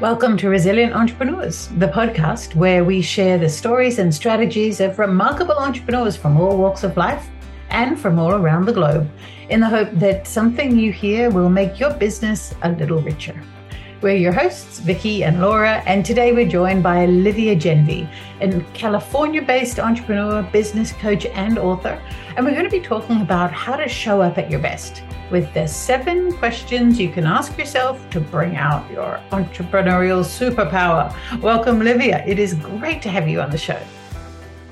Welcome to Resilient Entrepreneurs, the podcast where we share the stories and strategies of remarkable entrepreneurs from all walks of life and from all around the globe, in the hope that something you hear will make your business a little richer. We're your hosts, Vicky and Laura, and today we're joined by Livia Jenvey, a California-based entrepreneur, business coach, and author. And we're going to be talking about how to show up at your best with the 7 questions you can ask yourself to bring out your entrepreneurial superpower. Welcome, Livia. It is great to have you on the show.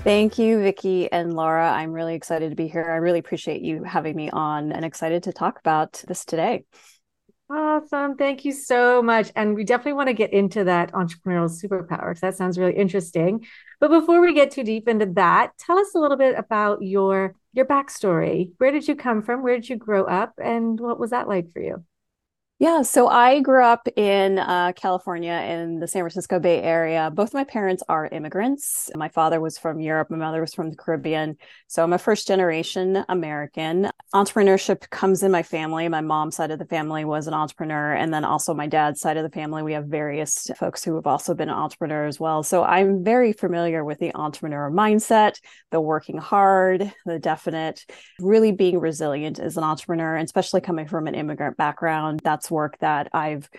Thank you, Vicky and Laura. I'm really excited to be here. I really appreciate you having me on and excited to talk about this today. Awesome. Thank you so much. And we definitely want to get into that entrepreneurial superpower because that sounds really interesting. But before we get too deep into that, tell us a little bit about your backstory. Where did you come from? Where did you grow up? And what was that like for you? Yeah, so I grew up in California in the San Francisco Bay Area. Both my parents are immigrants. My father was from Europe. My mother was from the Caribbean. So I'm a first generation American. Entrepreneurship comes in my family. My mom's side of the family was an entrepreneur. And then also my dad's side of the family, we have various folks who have also been entrepreneurs as well. So I'm very familiar with the entrepreneur mindset, the working hard, the definite, really being resilient as an entrepreneur, and especially coming from an immigrant background. That's work that I've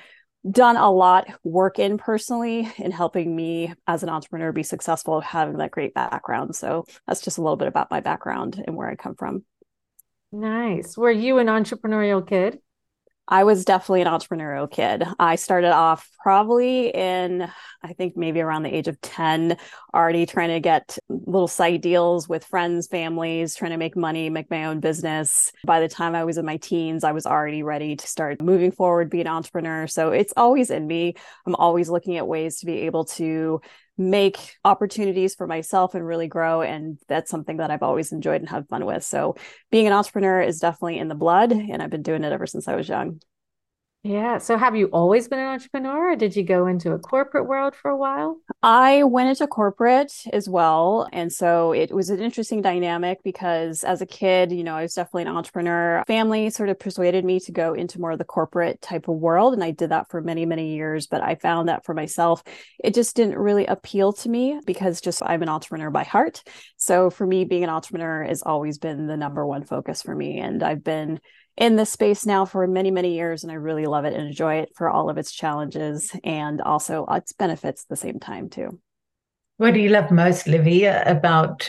done a lot work in personally in helping me as an entrepreneur be successful, having that great background. So that's just a little bit about my background and where I come from. Nice. Were you an entrepreneurial kid? I was definitely an entrepreneurial kid. I started off probably maybe around the age of 10, already trying to get little side deals with friends, families, trying to make money, make my own business. By the time I was in my teens, I was already ready to start moving forward, be an entrepreneur. So it's always in me. I'm always looking at ways to be able to make opportunities for myself and really grow. And that's something that I've always enjoyed and had fun with. So being an entrepreneur is definitely in the blood, and I've been doing it ever since I was young. Yeah. So have you always been an entrepreneur, or did you go into a corporate world for a while? I went into corporate as well. And so it was an interesting dynamic because as a kid, I was definitely an entrepreneur. Family sort of persuaded me to go into more of the corporate type of world. And I did that for many, many years. But I found that for myself, it just didn't really appeal to me because I'm an entrepreneur by heart. So for me, being an entrepreneur has always been the number one focus for me. And I've been in this space now for many, many years, and I really love it and enjoy it for all of its challenges and also its benefits at the same time too. What do you love most, Livia, about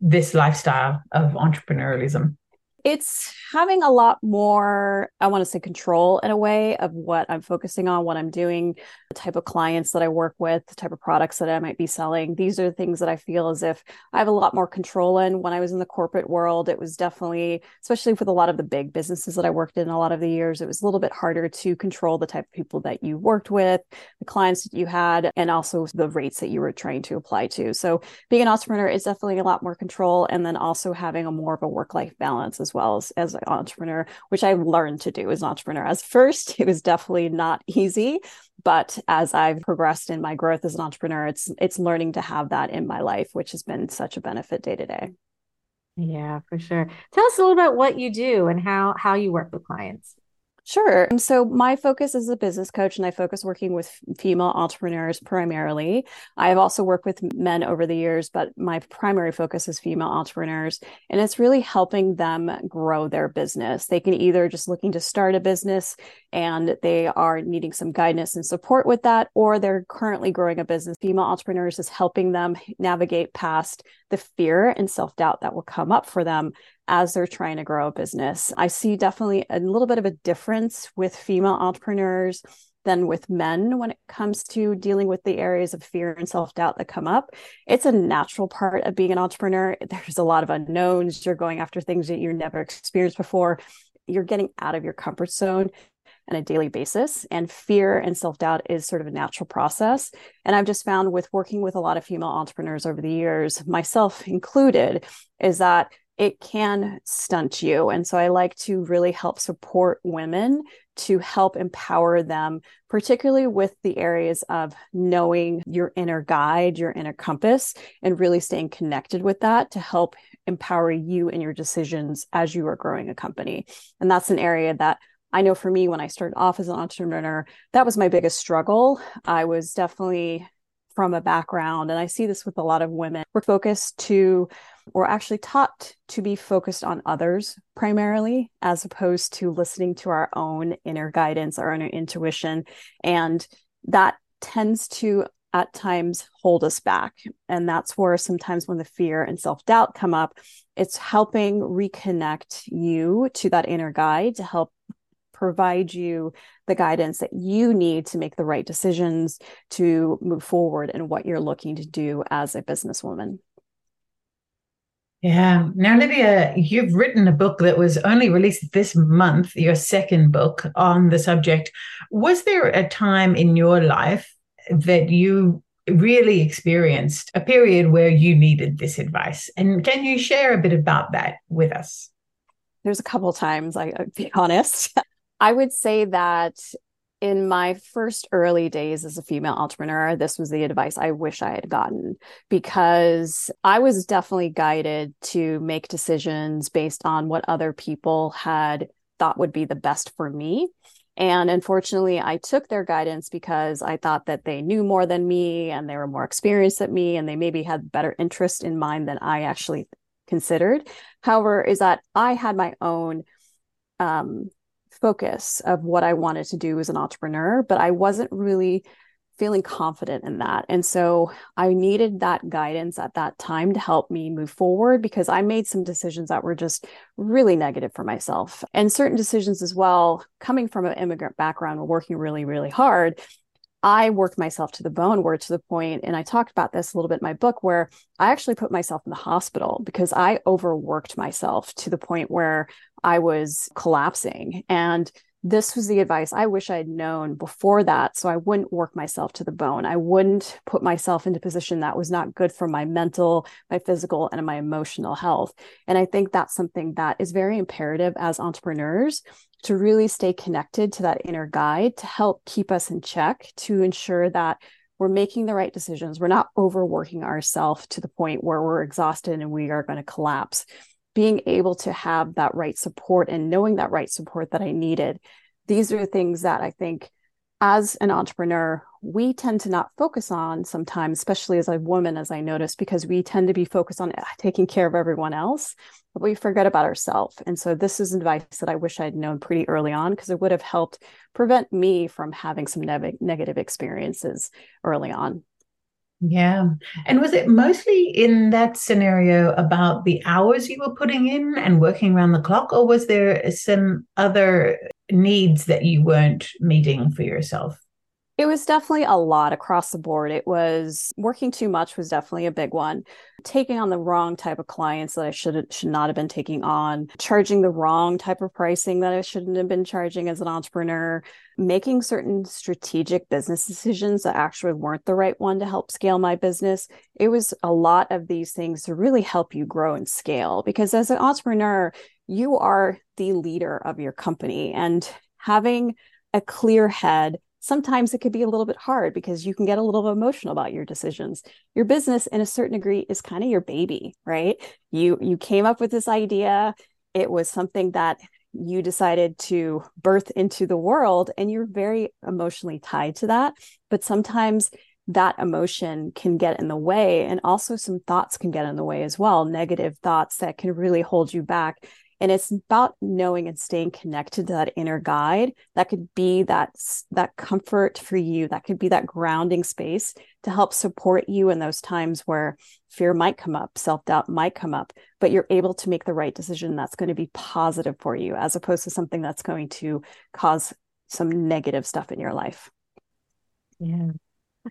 this lifestyle of entrepreneurialism? It's having a lot more, I want to say, control in a way of what I'm focusing on, what I'm doing, the type of clients that I work with, the type of products that I might be selling. These are the things that I feel as if I have a lot more control in. When I was in the corporate world, it was definitely, especially with a lot of the big businesses that I worked in a lot of the years, it was a little bit harder to control the type of people that you worked with, the clients that you had, and also the rates that you were trying to apply to. So being an entrepreneur is definitely a lot more control, and then also having a more of a work-life balance as well as an entrepreneur, which I learned to do as an entrepreneur. At first, it was definitely not easy, but as I've progressed in my growth as an entrepreneur, it's learning to have that in my life, which has been such a benefit day to day. Yeah, for sure. Tell us a little about what you do and how you work with clients. Sure. So my focus is a business coach, and I focus working with female entrepreneurs primarily. I've also worked with men over the years, but my primary focus is female entrepreneurs, and it's really helping them grow their business. They can either just looking to start a business and they are needing some guidance and support with that, or they're currently growing a business. Female entrepreneurs is helping them navigate past the fear and self-doubt that will come up for them as they're trying to grow a business. I see definitely a little bit of a difference with female entrepreneurs than with men when it comes to dealing with the areas of fear and self-doubt that come up. It's a natural part of being an entrepreneur. There's a lot of unknowns. You're going after things that you've never experienced before. You're getting out of your comfort zone on a daily basis. And fear and self-doubt is sort of a natural process. And I've just found with working with a lot of female entrepreneurs over the years, myself included, is that it can stunt you. And so I like to really help support women to help empower them, particularly with the areas of knowing your inner guide, your inner compass, and really staying connected with that to help empower you in your decisions as you are growing a company. And that's an area that I know for me, when I started off as an entrepreneur, that was my biggest struggle. I was definitely from a background, and I see this with a lot of women, we're focused to, or actually taught to be focused on others primarily, as opposed to listening to our own inner guidance, our own intuition. And that tends to at times hold us back. And that's where sometimes when the fear and self-doubt come up, it's helping reconnect you to that inner guide to help provide you the guidance that you need to make the right decisions to move forward in what you're looking to do as a businesswoman. Yeah. Now, Livia, you've written a book that was only released this month, your second book on the subject. Was there a time in your life that you really experienced a period where you needed this advice? And can you share a bit about that with us? There's a couple of times, I'll be honest. I would say that in my first early days as a female entrepreneur, this was the advice I wish I had gotten, because I was definitely guided to make decisions based on what other people had thought would be the best for me. And unfortunately, I took their guidance because I thought that they knew more than me and they were more experienced than me and they maybe had better interest in mind than I actually considered. However, is that I had my own focus of what I wanted to do as an entrepreneur, but I wasn't really feeling confident in that. And so I needed that guidance at that time to help me move forward, because I made some decisions that were just really negative for myself. And certain decisions as well, coming from an immigrant background, were working really, really hard. I worked myself to the bone, where to the point, and I talked about this a little bit in my book, where I actually put myself in the hospital because I overworked myself to the point where I was collapsing. And this was the advice I wish I had known before that, so I wouldn't work myself to the bone. I wouldn't put myself into a position that was not good for my mental, my physical, and my emotional health. And I think that's something that is very imperative as entrepreneurs, to really stay connected to that inner guide to help keep us in check, to ensure that we're making the right decisions. We're not overworking ourselves to the point where we're exhausted and we are going to collapse. Being able to have that right support and knowing that right support that I needed. These are things that I think as an entrepreneur, we tend to not focus on sometimes, especially as a woman, as I noticed, because we tend to be focused on taking care of everyone else, but we forget about ourselves. And so this is advice that I wish I'd known pretty early on, because it would have helped prevent me from having some negative experiences early on. Yeah. And was it mostly in that scenario about the hours you were putting in and working around the clock, or was there some other needs that you weren't meeting for yourself? It was definitely a lot across the board. It was working too much was definitely a big one. Taking on the wrong type of clients that I should not have been taking on, charging the wrong type of pricing that I shouldn't have been charging as an entrepreneur, making certain strategic business decisions that actually weren't the right one to help scale my business. It was a lot of these things to really help you grow and scale, because as an entrepreneur, you are the leader of your company, and having a clear head, sometimes it could be a little bit hard because you can get a little emotional about your decisions. Your business, in a certain degree, is kind of your baby, right? You came up with this idea. It was something that you decided to birth into the world, and you're very emotionally tied to that. But sometimes that emotion can get in the way, and also some thoughts can get in the way as well, negative thoughts that can really hold you back. And it's about knowing and staying connected to that inner guide that could be that comfort for you, that could be that grounding space to help support you in those times where fear might come up, self-doubt might come up, but you're able to make the right decision that's going to be positive for you, as opposed to something that's going to cause some negative stuff in your life. Yeah.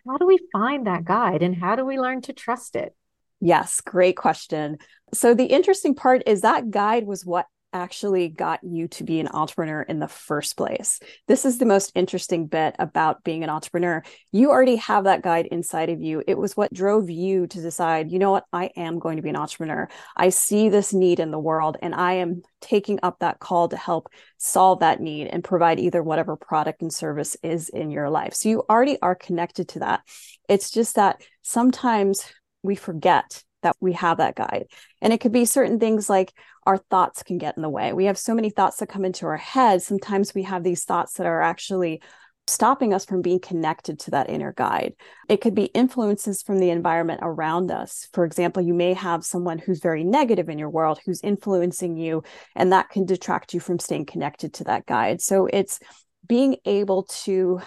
How do we find that guide, and how do we learn to trust it? Yes, great question. So the interesting part is that guide was what actually got you to be an entrepreneur in the first place. This is the most interesting bit about being an entrepreneur. You already have that guide inside of you. It was what drove you to decide, you know what, I am going to be an entrepreneur. I see this need in the world, and I am taking up that call to help solve that need and provide either whatever product and service is in your life. So you already are connected to that. It's just that sometimes we forget that we have that guide. And it could be certain things like our thoughts can get in the way. We have so many thoughts that come into our head. Sometimes we have these thoughts that are actually stopping us from being connected to that inner guide. It could be influences from the environment around us. For example, you may have someone who's very negative in your world who's influencing you, and that can detract you from staying connected to that guide. So it's being able to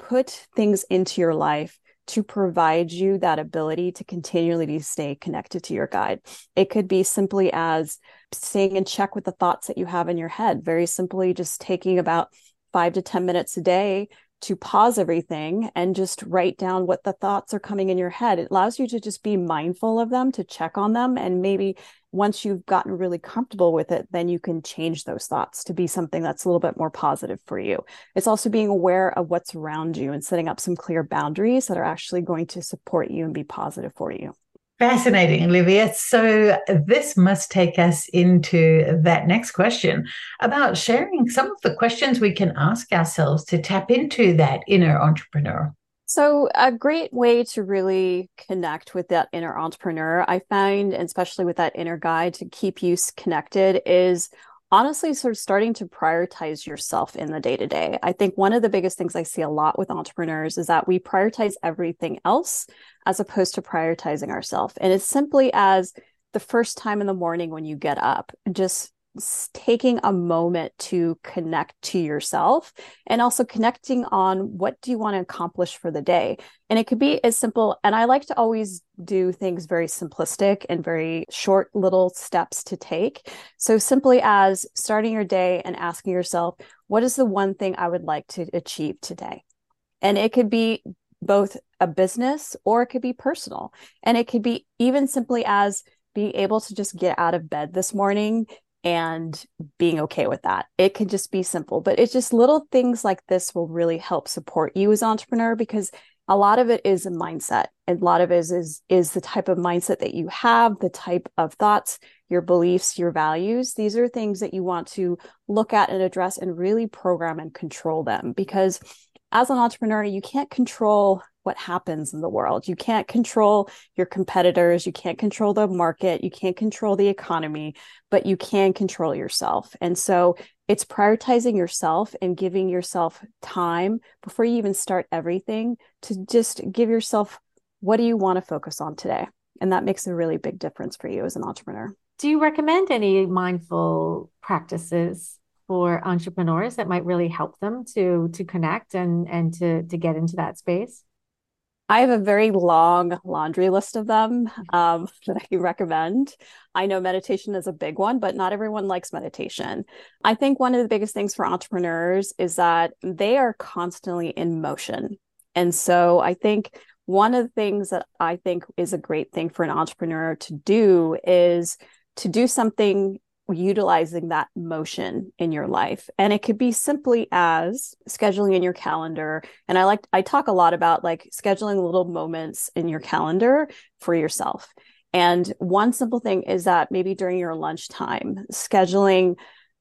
put things into your life to provide you that ability to continually stay connected to your guide. It could be simply as staying in check with the thoughts that you have in your head, very simply just taking about 5 to 10 minutes a day to pause everything and just write down what the thoughts are coming in your head. It allows you to just be mindful of them, to check on them. And maybe once you've gotten really comfortable with it, then you can change those thoughts to be something that's a little bit more positive for you. It's also being aware of what's around you and setting up some clear boundaries that are actually going to support you and be positive for you. Fascinating, Livia. So this must take us into that next question about sharing some of the questions we can ask ourselves to tap into that inner entrepreneur. So a great way to really connect with that inner entrepreneur, I find, and especially with that inner guide to keep you connected, is honestly sort of starting to prioritize yourself in the day-to-day. I think one of the biggest things I see a lot with entrepreneurs is that we prioritize everything else as opposed to prioritizing ourselves. And it's simply as the first time in the morning when you get up, just taking a moment to connect to yourself and also connecting on what do you want to accomplish for the day. And it could be as simple, and I like to always do things very simplistic and very short little steps to take. So simply as starting your day and asking yourself, what is the one thing I would like to achieve today? And it could be both a business or it could be personal. And it could be even simply as being able to just get out of bed this morning and being okay with that. It can just be simple, but it's just little things like this will really help support you as an entrepreneur, because a lot of it is a mindset. And a lot of it is the type of mindset that you have, the type of thoughts, your beliefs, your values. These are things that you want to look at and address and really program and control them. Because as an entrepreneur, you can't control what happens in the world. You can't control your competitors. You can't control the market. You can't control the economy, but you can control yourself. And so it's prioritizing yourself and giving yourself time before you even start everything to just give yourself, what do you want to focus on today? And that makes a really big difference for you as an entrepreneur. Do you recommend any mindful practices for entrepreneurs that might really help them to connect and to get into that space? I have a very long laundry list of them that I recommend. I know meditation is a big one, but not everyone likes meditation. I think one of the biggest things for entrepreneurs is that they are constantly in motion. And so I think one of the things that I think is a great thing for an entrepreneur to do is to do something utilizing that motion in your life. And it could be simply as scheduling in your calendar. And I talk a lot about like scheduling little moments in your calendar for yourself. And one simple thing is that maybe during your lunchtime, scheduling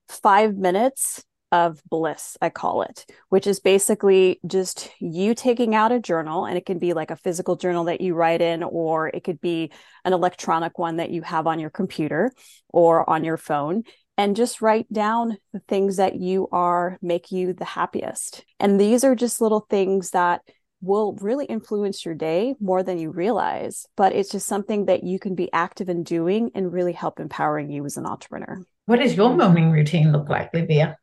5 minutes of bliss, I call it, which is basically just you taking out a journal. And it can be like a physical journal that you write in, or it could be an electronic one that you have on your computer or on your phone, and just write down the things that make you the happiest. And these are just little things that will really influence your day more than you realize, but it's just something that you can be active in doing and really help empowering you as an entrepreneur. What does your morning routine look like, Livia?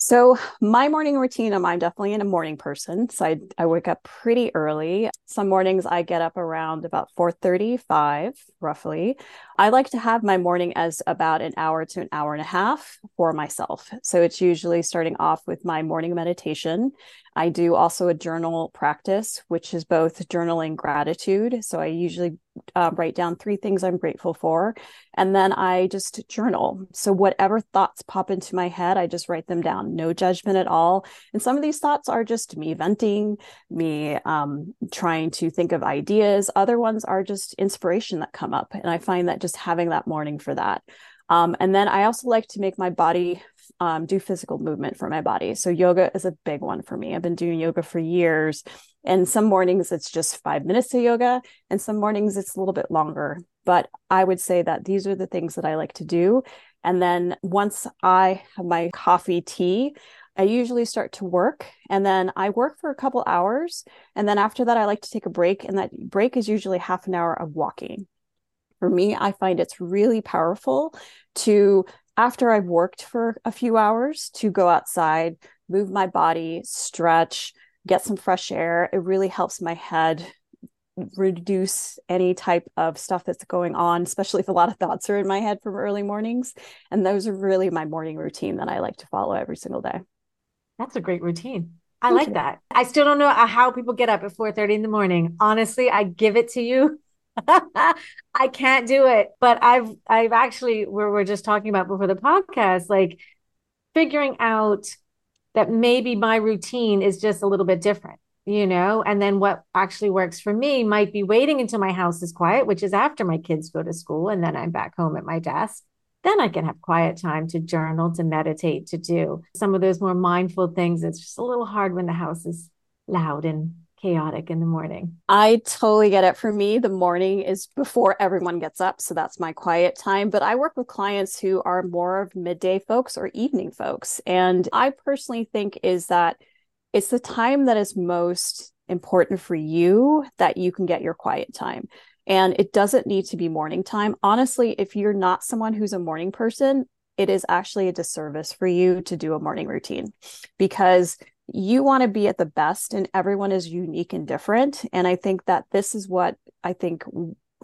So my morning routine, I'm definitely a morning person. So I wake up pretty early. Some mornings I get up around about 4:35, roughly. I like to have my morning as about an hour to an hour and a half for myself. So it's usually starting off with my morning meditation. I do also a journal practice, which is both journaling gratitude. So I usually write down 3 things I'm grateful for, and then I just journal. So whatever thoughts pop into my head, I just write them down. No judgment at all. And some of these thoughts are just me venting, me trying to think of ideas. Other ones are just inspiration that come up. And I find that just having that morning for that. And then I also like to make my body do physical movement for my body. So yoga is a big one for me. I've been doing yoga for years, and some mornings it's just 5 minutes of yoga, and some mornings it's a little bit longer. But I would say that these are the things that I like to do. And then once I have my coffee, tea, I usually start to work, and then I work for a couple hours. And then after that, I like to take a break. And that break is usually half an hour of walking. For me, I find it's really powerful to, after I've worked for a few hours, to go outside, move my body, stretch, get some fresh air. It really helps my head reduce any type of stuff that's going on, especially if a lot of thoughts are in my head from early mornings. And those are really my morning routine that I like to follow every single day. That's a great routine. I like that. I still don't know how people get up at 4:30 in the morning. Honestly, I give it to you. I can't do it. But I've actually, we're just talking about before the podcast, like figuring out that maybe my routine is just a little bit different, you know, and then what actually works for me might be waiting until my house is quiet, which is after my kids go to school. And then I'm back home at my desk. Then I can have quiet time to journal, to meditate, to do some of those more mindful things. It's just a little hard when the house is loud and chaotic in the morning. I totally get it. For me, the morning is before everyone gets up. So that's my quiet time. But I work with clients who are more of midday folks or evening folks. And I personally think is that it's the time that is most important for you that you can get your quiet time. And it doesn't need to be morning time. Honestly, if you're not someone who's a morning person, it is actually a disservice for you to do a morning routine, because you want to be at the best and everyone is unique and different. And I think that this is what I think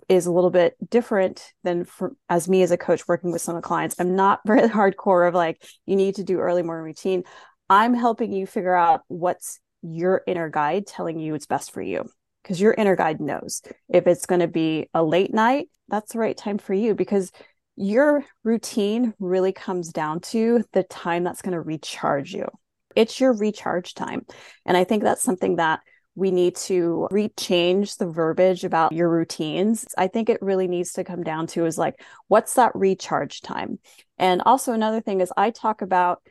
is a little bit different than as me as a coach working with some of the clients. I'm not very hardcore of like, you need to do early morning routine. I'm helping you figure out what's your inner guide telling you it's best for you. Because your inner guide knows if it's going to be a late night, that's the right time for you, because your routine really comes down to the time that's going to recharge you. It's your recharge time. And I think that's something that we need to rechange the verbiage about your routines. I think it really needs to come down to is like, what's that recharge time? And also another thing is I talk about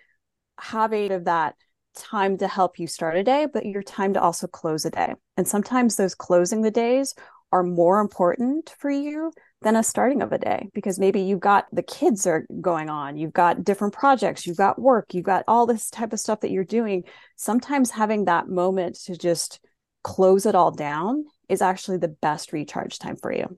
having that time to help you start a day, but your time to also close a day. And sometimes those closing the days are more important for you than a starting of a day, because maybe you've got the kids are going on, you've got different projects, you've got work, you've got all this type of stuff that you're doing. Sometimes having that moment to just close it all down is actually the best recharge time for you.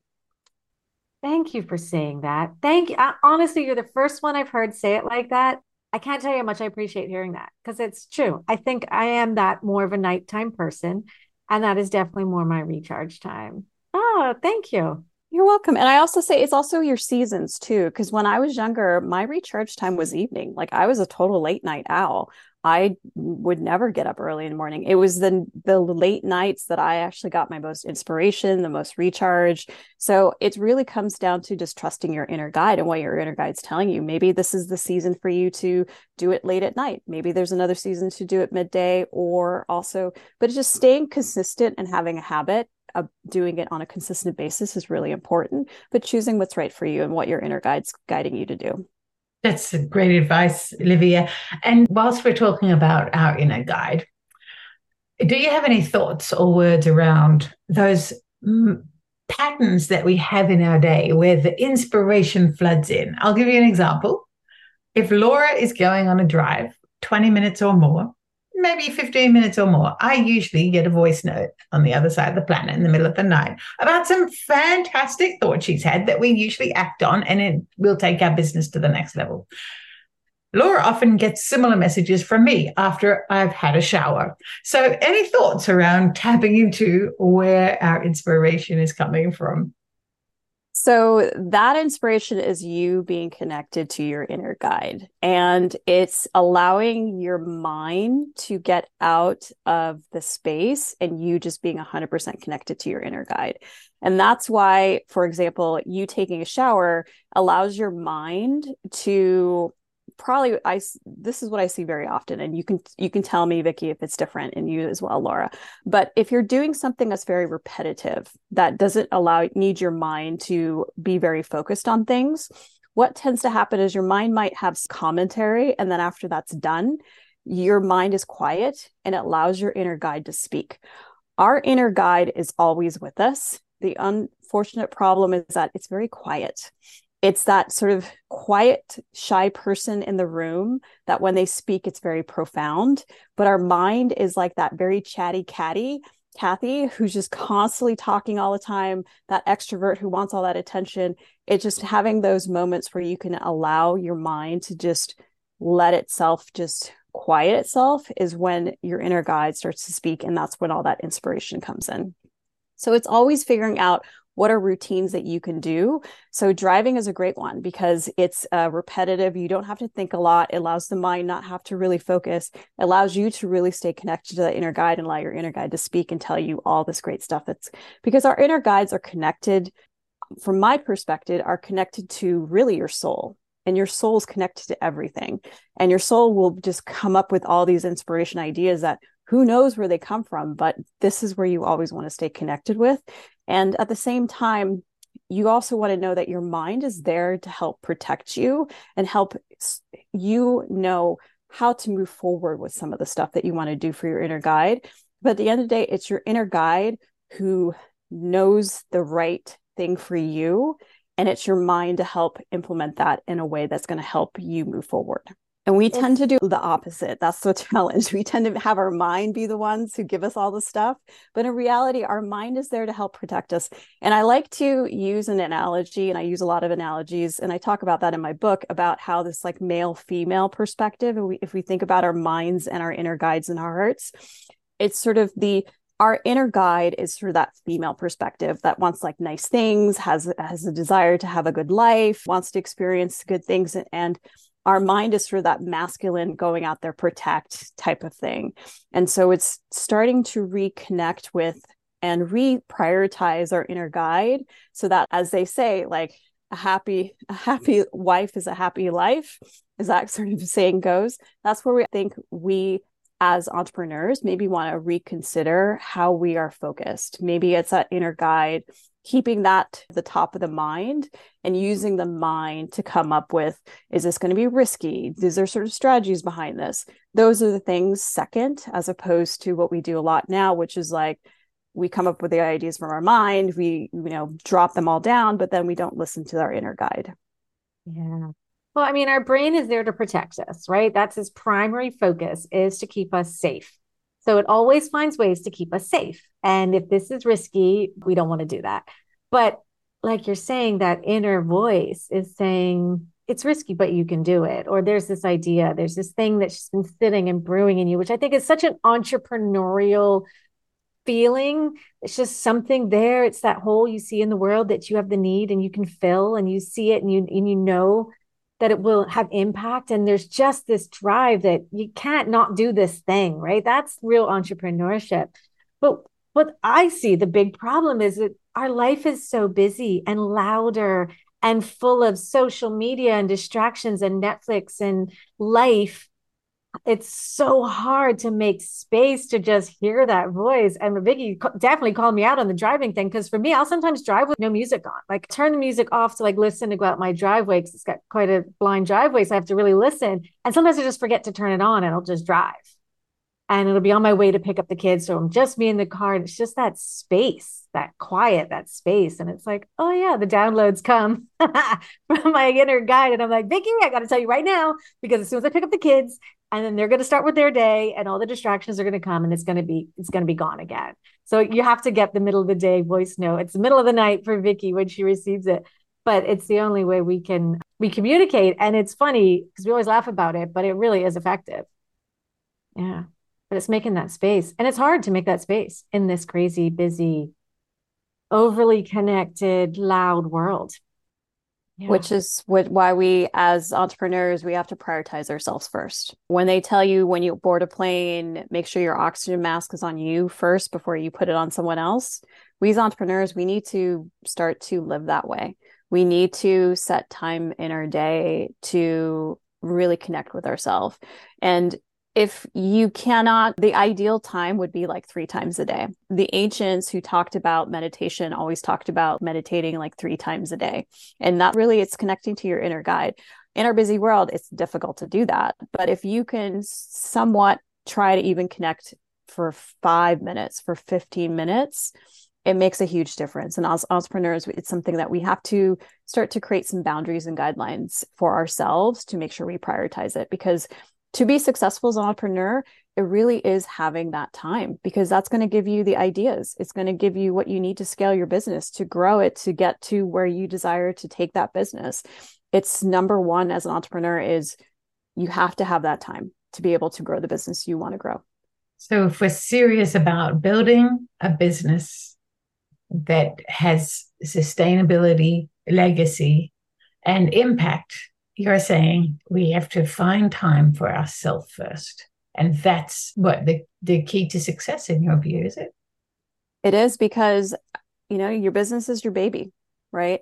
Thank you for saying that. Thank you. Honestly, you're the first one I've heard say it like that. I can't tell you how much I appreciate hearing that, because it's true. I think I am that more of a nighttime person, and that is definitely more my recharge time. Oh, thank you. You're welcome. And I also say it's also your seasons too, because when I was younger, my recharge time was evening. Like I was a total late night owl. I would never get up early in the morning. It was the late nights that I actually got my most inspiration, the most recharge. So it really comes down to just trusting your inner guide and what your inner guide's telling you. Maybe this is the season for you to do it late at night. Maybe there's another season to do it midday or also, but it's just staying consistent and having a habit of doing it on a consistent basis is really important, but choosing what's right for you and what your inner guide's guiding you to do. That's great advice, Livia. And whilst we're talking about our inner guide, do you have any thoughts or words around those patterns that we have in our day where the inspiration floods in? I'll give you an example. If Laura is going on a drive, 20 minutes or more, maybe 15 minutes or more, I usually get a voice note on the other side of the planet in the middle of the night about some fantastic thought she's had that we usually act on, and it will take our business to the next level. Laura often gets similar messages from me after I've had a shower. So any thoughts around tapping into where our inspiration is coming from? So that inspiration is you being connected to your inner guide, and it's allowing your mind to get out of the space and you just being 100% connected to your inner guide. And that's why, for example, you taking a shower allows your mind to probably, this is what I see very often, and you can tell me, Vicky, if it's different, and you as well, Laura. But if you're doing something that's very repetitive, that doesn't need your mind to be very focused on things, what tends to happen is your mind might have commentary, and then after that's done, your mind is quiet and it allows your inner guide to speak. Our inner guide is always with us. The unfortunate problem is that it's very quiet. It's that sort of quiet, shy person in the room that when they speak, it's very profound. But our mind is like that very chatty Kathy, who's just constantly talking all the time, that extrovert who wants all that attention. It's just having those moments where you can allow your mind to just let itself just quiet itself is when your inner guide starts to speak. And that's when all that inspiration comes in. So it's always figuring out what are routines that you can do. So driving is a great one because it's repetitive. You don't have to think a lot. It allows the mind not have to really focus. It allows you to really stay connected to the inner guide and allow your inner guide to speak and tell you all this great stuff. That's because our inner guides are connected, from my perspective, are connected to really your soul. And your soul is connected to everything. And your soul will just come up with all these inspiration ideas that who knows where they come from, but this is where you always want to stay connected with. And at the same time, you also want to know that your mind is there to help protect you and help you know how to move forward with some of the stuff that you want to do for your inner guide. But at the end of the day, it's your inner guide who knows the right thing for you. And it's your mind to help implement that in a way that's going to help you move forward. And we tend to do the opposite. That's the challenge. We tend to have our mind be the ones who give us all the stuff. But in reality, our mind is there to help protect us. And I like to use an analogy, and I use a lot of analogies. And I talk about that in my book about how this like male-female perspective, if we think about our minds and our inner guides and our hearts, it's sort of our inner guide is through that female perspective that wants like nice things, has a desire to have a good life, wants to experience good things. And our mind is through that masculine going out there, protect type of thing. And so it's starting to reconnect with and reprioritize our inner guide so that, as they say, like a happy wife is a happy life, as that sort of saying goes. That's where we think we as entrepreneurs maybe want to reconsider how we are focused. Maybe it's that inner guide, keeping that at the top of the mind and using the mind to come up with, is this going to be risky? Is there sort of strategies behind this? Those are the things second, as opposed to what we do a lot now, which is like, we come up with the ideas from our mind, we drop them all down, but then we don't listen to our inner guide. Yeah. Well, I mean, our brain is there to protect us, right? That's its primary focus, is to keep us safe. So it always finds ways to keep us safe. And if this is risky, we don't want to do that. But like you're saying, that inner voice is saying, it's risky, but you can do it. Or there's this idea, there's this thing that's just been sitting and brewing in you, which I think is such an entrepreneurial feeling. It's just something there. It's that hole you see in the world that you have the need and you can fill, and you see it, and you know that it will have impact. And there's just this drive that you can't not do this thing, right? That's real entrepreneurship. But what I see the big problem is that our life is so busy and louder and full of social media and distractions and Netflix and life. It's so hard to make space to just hear that voice. And Vicky definitely called me out on the driving thing, because for me, I'll sometimes drive with no music on, like turn the music off to like listen to go out my driveway, because it's got quite a blind driveway. So I have to really listen. And sometimes I just forget to turn it on and I'll just drive. And it'll be on my way to pick up the kids. So I'm just me in the car. And it's just that space, that quiet, that space. And it's like, oh yeah, the downloads come from my inner guide. And I'm like, Vicky, I got to tell you right now, because as soon as I pick up the kids, and then they're going to start with their day and all the distractions are going to come, and it's going to be gone again. So you have to get the middle of the day voice note. It's the middle of the night for Vicky when she receives it, but it's the only way we communicate. And it's funny because we always laugh about it, but it really is effective. Yeah. But it's making that space, and it's hard to make that space in this crazy, busy, overly connected, loud world. Yeah. Which is why we, as entrepreneurs, we have to prioritize ourselves first. When they tell you when you board a plane, make sure your oxygen mask is on you first before you put it on someone else. We as entrepreneurs, we need to start to live that way. We need to set time in our day to really connect with ourselves. And If you cannot, the ideal time would be like 3 times a day. The ancients who talked about meditation always talked about meditating like 3 times a day. And that really, it's connecting to your inner guide. In our busy world, it's difficult to do that. But if you can somewhat try to even connect for 5 minutes, for 15 minutes, it makes a huge difference. And as entrepreneurs, it's something that we have to start to create some boundaries and guidelines for ourselves to make sure we prioritize it. Because to be successful as an entrepreneur, it really is having that time, because that's going to give you the ideas. It's going to give you what you need to scale your business, to grow it, to get to where you desire to take that business. It's number one as an entrepreneur is you have to have that time to be able to grow the business you want to grow. So if we're serious about building a business that has sustainability, legacy, and impact, you're saying we have to find time for ourselves first. And that's what the key to success in your view, is it? It is, because, you know, your business is your baby, right?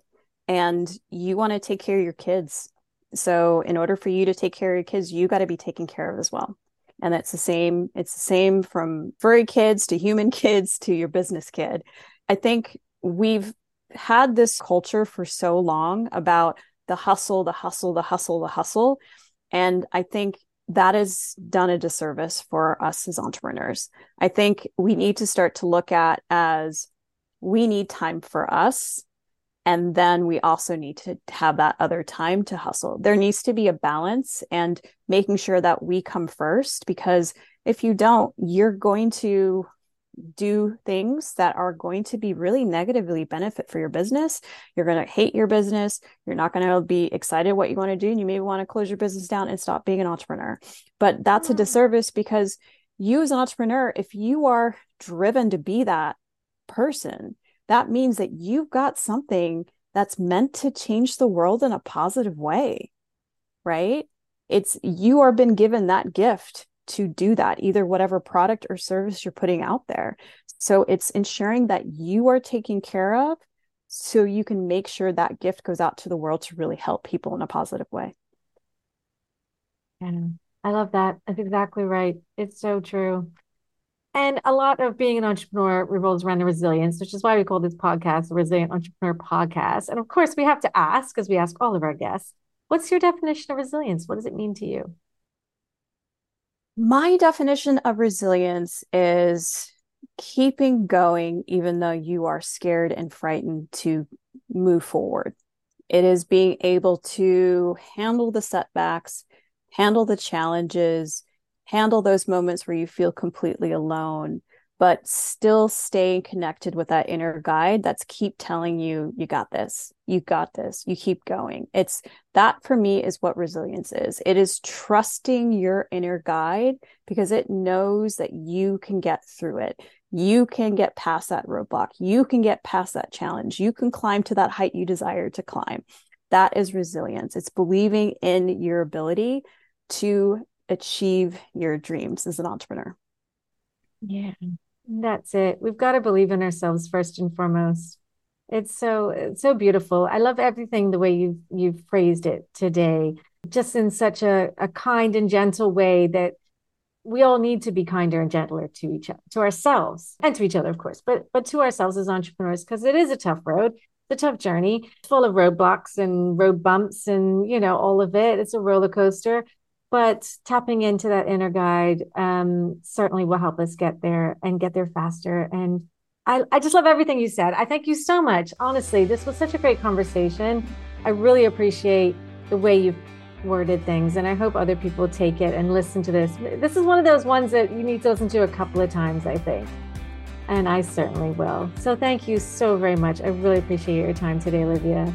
And you want to take care of your kids. So in order for you to take care of your kids, you got to be taken care of as well. And that's the same. It's the same from furry kids to human kids to your business kid. I think we've had this culture for so long about the hustle, the hustle, the hustle, the hustle. And I think that has done a disservice for us as entrepreneurs. I think we need to start to look at as we need time for us. And then we also need to have that other time to hustle. There needs to be a balance and making sure that we come first, because if you don't, you're going to do things that are going to be really negatively benefit for your business. You're going to hate your business. You're not going to be excited what you want to do. And you may want to close your business down and stop being an entrepreneur. But that's a disservice, because you as an entrepreneur, if you are driven to be that person, that means that you've got something that's meant to change the world in a positive way, right? It's you are been given that gift to do that, either whatever product or service you're putting out there. So it's ensuring that you are taken care of so you can make sure that gift goes out to the world to really help people in a positive way. Yeah, I love that. That's exactly right. It's so true. And a lot of being an entrepreneur revolves around resilience, which is why we call this podcast the Resilient Entrepreneur Podcast. And of course, we have to ask, because we ask all of our guests, what's your definition of resilience? What does it mean to you? My definition of resilience is keeping going, even though you are scared and frightened, to move forward. It is being able to handle the setbacks, handle the challenges, handle those moments where you feel completely alone, but still staying connected with that inner guide that's keep telling you, you got this, you got this, you keep going. It's that, for me, is what resilience is. It is trusting your inner guide, because it knows that you can get through it. You can get past that roadblock. You can get past that challenge. You can climb to that height you desire to climb. That is resilience. It's believing in your ability to achieve your dreams as an entrepreneur. Yeah. That's it. We've got to believe in ourselves first and foremost. It's so beautiful. I love everything the way you've phrased it today, just in such a kind and gentle way that we all need to be kinder and gentler to each other, to ourselves, and to each other, of course, but to ourselves as entrepreneurs, because it is a tough road. It's a tough journey. It's full of roadblocks and road bumps and, you know, all of it. It's a roller coaster. But tapping into that inner guide certainly will help us get there and get there faster. And I just love everything you said. I thank you so much. Honestly, this was such a great conversation. I really appreciate the way you've worded things. And I hope other people take it and listen to this. This is one of those ones that you need to listen to a couple of times, I think. And I certainly will. So thank you so very much. I really appreciate your time today, Livia.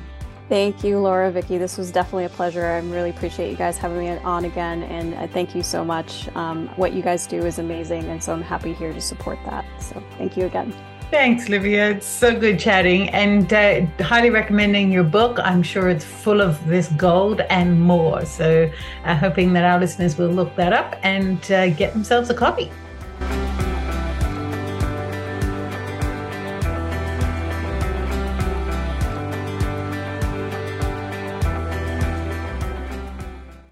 Thank you, Laura, Vicki. This was definitely a pleasure. I really appreciate you guys having me on again. And I thank you so much. What you guys do is amazing. And so I'm happy here to support that. So thank you again. Thanks, Livia. It's so good chatting, and highly recommending your book. I'm sure it's full of this gold and more. So hoping that our listeners will look that up and get themselves a copy.